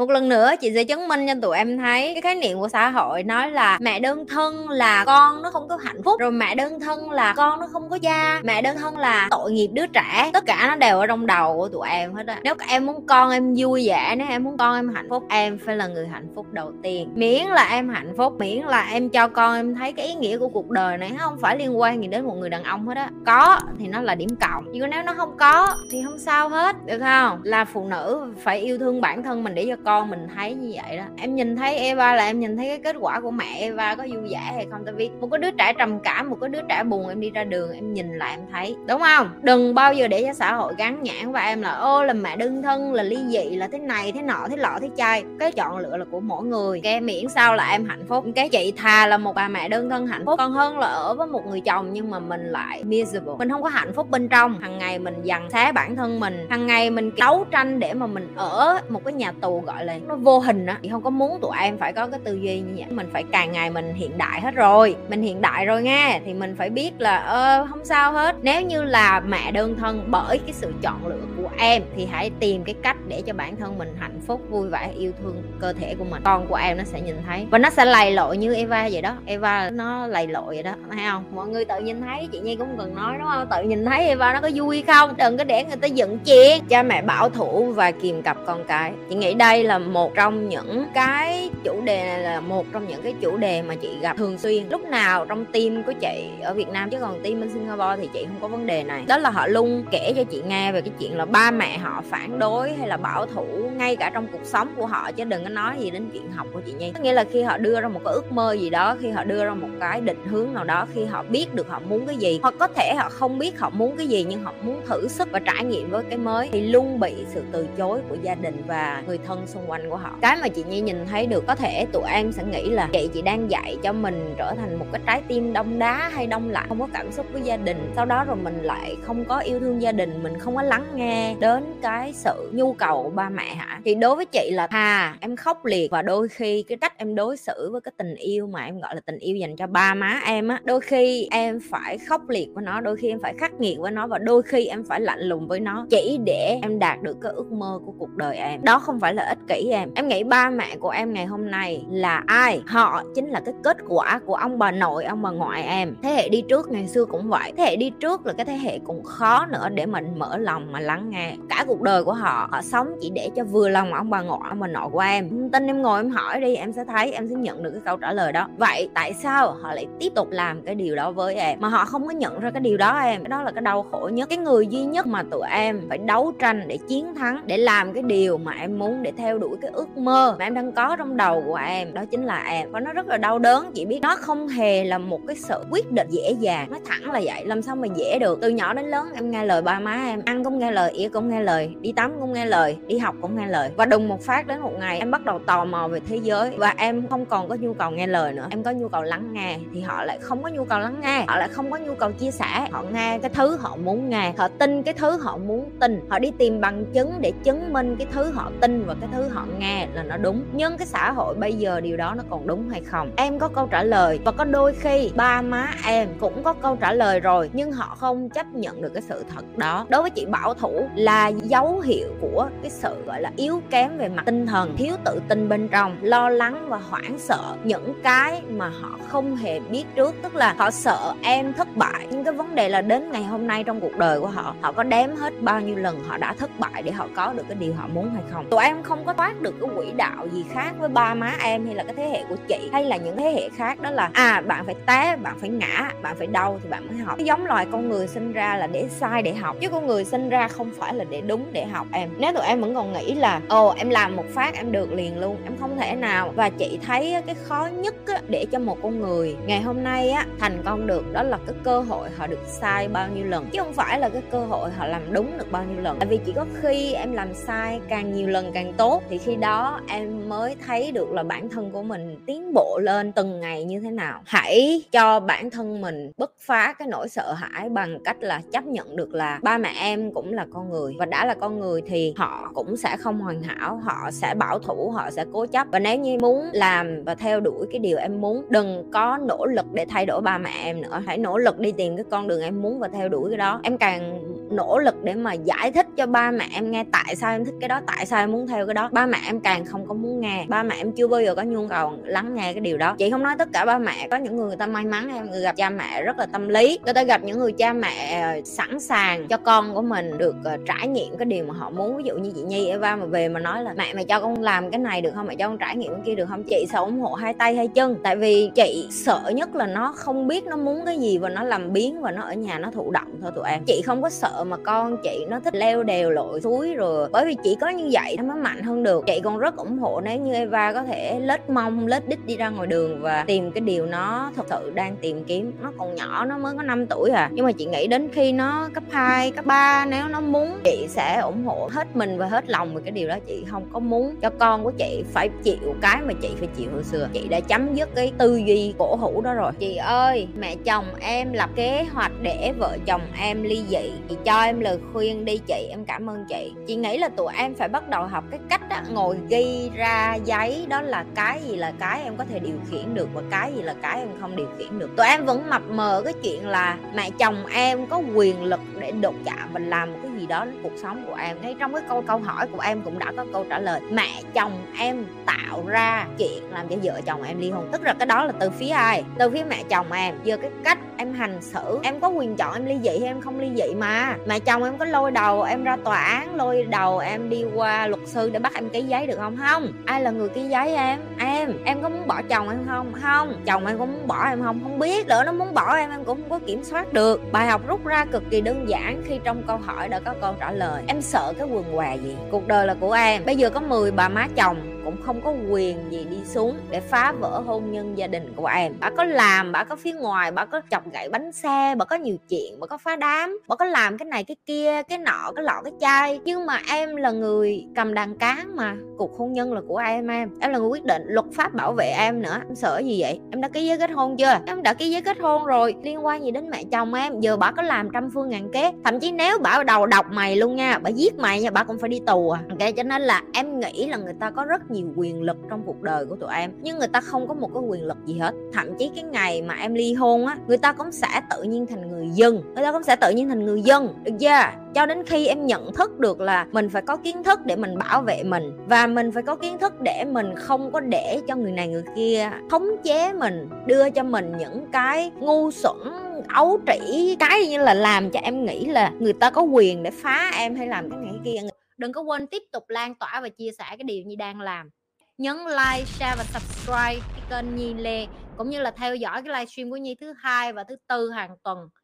Một lần nữa chị sẽ chứng minh cho tụi em thấy cái khái niệm của xã hội nói là mẹ đơn thân là con nó không có hạnh phúc, rồi mẹ đơn thân là con nó không có gia, mẹ đơn thân là tội nghiệp đứa trẻ. Tất cả nó đều ở trong đầu của tụi em hết á. Nếu em muốn con em vui vẻ, nếu em muốn con em hạnh phúc, em phải là người hạnh phúc đầu tiên. Miễn là em hạnh phúc, miễn là em cho con em thấy cái ý nghĩa của cuộc đời này không phải liên quan gì đến một người đàn ông hết á. Có thì nó là điểm cộng, chứ nếu nó không có thì không sao hết, được không? Là phụ nữ phải yêu thương bản thân mình để cho con mình thấy như vậy đó. Em nhìn thấy Eva là em nhìn thấy cái kết quả của mẹ Eva có vui vẻ hay không. Tại vì một cái đứa trẻ trầm cảm, một cái đứa trẻ buồn, em đi ra đường em nhìn lại em thấy, đúng không? Đừng bao giờ để cho xã hội gắn nhãn và em là ô là mẹ đơn thân, là ly dị, là thế này thế nọ thế lọ thế chai. Cái chọn lựa là của mỗi người. Cái miễn sao là em hạnh phúc. Cái chị thà là một bà mẹ đơn thân hạnh phúc còn hơn là ở với một người chồng nhưng mà mình lại miserable, mình không có hạnh phúc bên trong. Hằng ngày mình giằng xé bản thân mình, hằng ngày mình đấu tranh để mà mình ở một cái nhà tù gọi là nó vô hình á. Chị không có muốn tụi em phải có cái tư duy như vậy. Mình phải càng ngày mình hiện đại hết rồi, mình hiện đại rồi nghe, thì mình phải biết là không sao hết. Nếu như là mẹ đơn thân bởi cái sự chọn lựa của em thì hãy tìm cái cách để cho bản thân mình hạnh phúc, vui vẻ, yêu thương cơ thể của mình. Con của em nó sẽ nhìn thấy và nó sẽ lầy lội như Eva vậy đó. Eva nó lầy lội vậy đó, thấy không? Mọi người tự nhìn thấy, chị Nhi cũng cần nói đúng không? Tự nhìn thấy Eva nó có vui không? Đừng có để người ta dựng chuyện. Cha mẹ bảo thủ và kìm cặp con cái, chị nghĩ đây là một trong những cái chủ đề này, là một trong những cái chủ đề mà chị gặp thường xuyên. Lúc nào trong team của chị ở Việt Nam, chứ còn team bên Singapore thì chị không có vấn đề này. Đó là họ luôn kể cho chị nghe về cái chuyện là ba mẹ họ phản đối hay là bảo thủ ngay cả trong cuộc sống của họ, chứ đừng có nói gì đến chuyện học của chị Nhi. Có nghĩa là khi họ đưa ra một cái ước mơ gì đó, khi họ đưa ra một cái định hướng nào đó, khi họ biết được họ muốn cái gì, hoặc có thể họ không biết họ muốn cái gì nhưng họ muốn thử sức và trải nghiệm với cái mới, thì luôn bị sự từ chối của gia đình và người thân xung quanh của họ. Cái mà chị Nhi nhìn thấy được, có thể tụi em sẽ nghĩ là chị đang dạy cho mình trở thành một cái trái tim đông đá hay đông lạnh, không có cảm xúc với gia đình, sau đó rồi mình lại không có yêu thương gia đình, mình không có lắng nghe đến cái sự nhu cầu của ba mẹ hả? Thì đối với chị là em khóc liệt, và đôi khi cái cách em đối xử với cái tình yêu mà em gọi là tình yêu dành cho ba má em á, đôi khi em phải khóc liệt với nó, đôi khi em phải khắc nghiệt với nó, và đôi khi em phải lạnh lùng với nó, chỉ để em đạt được cái ước mơ của cuộc đời em. Đó không phải là ích kỷ em. Em nghĩ ba mẹ của em ngày hôm nay là ai? Họ chính là cái kết quả của ông bà nội, ông bà ngoại em. Thế hệ đi trước ngày xưa cũng vậy. Thế hệ đi trước là cái thế hệ cũng khó nữa để mình mở lòng mà lắng nghe. Cả cuộc đời của họ, họ sống chỉ để cho vừa lòng ông bà ngoại, ông bà nội của em. Tin em ngồi em hỏi đi, em sẽ thấy, em sẽ nhận được cái câu trả lời đó. Vậy tại sao họ lại tiếp tục làm cái điều đó với em mà họ không có nhận ra cái điều đó em? Cái đó là cái đau khổ nhất. Cái người duy nhất mà tụi em phải đấu tranh để chiến thắng, để làm cái điều mà em muốn, để theo đuổi cái ước mơ mà em đang có trong đầu của em, đó chính là em. Và nó rất là đau đớn, chị biết. Nó không hề là một cái sự quyết định dễ dàng, nói thẳng là vậy. Làm sao mà dễ được? Từ nhỏ đến lớn em nghe lời ba má em, ăn cũng nghe lời, cũng nghe lời, đi tắm cũng nghe lời, đi học cũng nghe lời. Và đùng một phát đến một ngày em bắt đầu tò mò về thế giới và em không còn có nhu cầu nghe lời nữa, em có nhu cầu lắng nghe. Thì họ lại không có nhu cầu lắng nghe, họ lại không có nhu cầu chia sẻ. Họ nghe cái thứ họ muốn nghe, họ tin cái thứ họ muốn tin, họ đi tìm bằng chứng để chứng minh cái thứ họ tin và cái thứ họ nghe là nó đúng. Nhưng cái xã hội bây giờ điều đó nó còn đúng hay không? Em có câu trả lời, và có đôi khi ba má em cũng có câu trả lời rồi nhưng họ không chấp nhận được cái sự thật đó. Đối với chị, bảo thủ là dấu hiệu của cái sự gọi là yếu kém về mặt tinh thần, thiếu tự tin bên trong, lo lắng và hoảng sợ những cái mà họ không hề biết trước. Tức là họ sợ em thất bại, nhưng cái vấn đề là đến ngày hôm nay trong cuộc đời của họ, họ có đếm hết bao nhiêu lần họ đã thất bại để họ có được cái điều họ muốn hay không? Tụi em không có thoát được cái quỹ đạo gì khác với ba má em hay là cái thế hệ của chị hay là những thế hệ khác. Đó là bạn phải té, bạn phải ngã, bạn phải đau thì bạn mới học. Cái giống loài con người sinh ra là để sai để học, chứ con người sinh ra không phải là để đúng để học em. Nếu tụi em vẫn còn nghĩ là em làm một phát em được liền luôn, em không thể nào. Và chị thấy cái khó nhất để cho một con người ngày hôm nay thành công được, đó là cái cơ hội họ được sai bao nhiêu lần, chứ không phải là cái cơ hội họ làm đúng được bao nhiêu lần. Tại vì chỉ có khi em làm sai càng nhiều lần càng tốt, thì khi đó em mới thấy được là bản thân của mình tiến bộ lên từng ngày như thế nào. Hãy cho bản thân mình bứt phá cái nỗi sợ hãi bằng cách là chấp nhận được là ba mẹ em cũng là con người, và đã là con người thì họ cũng sẽ không hoàn hảo, họ sẽ bảo thủ, họ sẽ cố chấp. Và nếu như muốn làm và theo đuổi cái điều em muốn, đừng có nỗ lực để thay đổi ba mẹ em nữa, hãy nỗ lực đi tìm cái con đường em muốn và theo đuổi cái đó. Em càng nỗ lực để mà giải thích cho ba mẹ em nghe tại sao em thích cái đó, tại sao em muốn theo cái đó, ba mẹ em càng không có muốn nghe, ba mẹ em chưa bao giờ có nhu cầu lắng nghe cái điều đó. Chị không nói tất cả ba mẹ, có những người ta may mắn em người gặp cha mẹ rất là tâm lý, người ta gặp những người cha mẹ sẵn sàng cho con của mình được trải nghiệm cái điều mà họ muốn. Ví dụ như chị Nhi, Eva mà về mà nói là mẹ mày cho con làm cái này được không, mẹ cho con trải nghiệm cái kia được không, chị sẽ ủng hộ hai tay hai chân. Tại vì chị sợ nhất là nó không biết nó muốn cái gì và nó làm biến và nó ở nhà nó thụ động thôi tụi em. Chị không có sợ mà con chị nó thích leo đèo lội suối rồi, bởi vì chỉ có như vậy nó mới mạnh hơn được. Chị còn rất ủng hộ nếu như Eva có thể lết mông lết đít đi ra ngoài đường và tìm cái điều nó thật sự đang tìm kiếm. Nó còn nhỏ, nó mới có 5 tuổi à, nhưng mà chị nghĩ đến khi nó cấp 2, cấp 3 nếu nó muốn, chị sẽ ủng hộ hết mình và hết lòng về cái điều đó. Chị không có muốn cho con của chị phải chịu cái mà chị phải chịu hồi xưa. Chị đã chấm dứt cái tư duy cổ hủ đó rồi. Chị ơi, mẹ chồng em lập kế hoạch để vợ chồng em ly dị, chị cho em lời khuyên đi chị, em cảm ơn chị. Chị nghĩ là tụi em phải bắt đầu học cái cách đó, ngồi ghi ra giấy đó là cái gì là cái em có thể điều khiển được và cái gì là cái em không điều khiển được. Tụi em vẫn mập mờ cái chuyện là mẹ chồng em có quyền lực để đụng chạm và làm một cái gì đó đến cuộc sống của em. Ngay trong cái câu hỏi của em cũng đã có câu trả lời, mẹ chồng em tạo ra chuyện làm cho vợ chồng em ly hôn. Tức là cái đó là từ phía ai? Từ phía mẹ chồng em. Giờ cái cách em hành xử, em có quyền chọn em ly dị hay em không ly dị mà. Mẹ chồng em có lôi đầu em ra tòa án, lôi đầu em đi qua luật sư để bắt em ký giấy được không? Không. Ai là người ký giấy em? Em có muốn bỏ chồng em không? Không. Chồng em có muốn bỏ em không? Không biết. Lỡ nó muốn bỏ em cũng không có kiểm soát được. Bài học rút ra cực kỳ đơn giản khi trong câu hỏi đã có câu trả lời. Em sợ cái quần què gì? Cuộc đời là của em. Bây giờ có 10 bà má chồng cũng không có quyền gì đi xuống để phá vỡ hôn nhân gia đình của em. Bà có làm, bà có phía ngoài, bà có chọc gậy bánh xe, bà có nhiều chuyện, bà có phá đám, bà có làm cái này cái kia, cái nọ cái lọ cái chai, nhưng mà em là người cầm đàn cán mà. Cuộc hôn nhân là của em là người quyết định, luật pháp bảo vệ em nữa. Em sợ gì vậy? Em đã ký giấy kết hôn chưa? Em đã ký giấy kết hôn rồi, liên quan gì đến mẹ chồng em? Giờ bà có làm trăm phương ngàn kế, thậm chí nếu bà đầu độc mày luôn nha, bà giết mày nha, bà cũng phải đi tù à. Ok, cho nên là em nghĩ là người ta có rất nhiều quyền lực trong cuộc đời của tụi em, nhưng người ta không có một cái quyền lực gì hết. Thậm chí cái ngày mà em ly hôn á, người ta cũng sẽ tự nhiên thành người dân, được chưa? Cho đến khi em nhận thức được là mình phải có kiến thức để mình bảo vệ mình, và mình phải có kiến thức để mình không có để cho người này người kia khống chế mình, đưa cho mình những cái ngu xuẩn ấu trĩ, cái như là làm cho em nghĩ là người ta có quyền để phá em hay làm cái này cái kia. Đừng có quên tiếp tục lan tỏa và chia sẻ cái điều Nhi đang làm. Nhấn like, share và subscribe cái kênh Nhi Lê, cũng như là theo dõi cái livestream của Nhi thứ Hai và thứ Tư hàng tuần.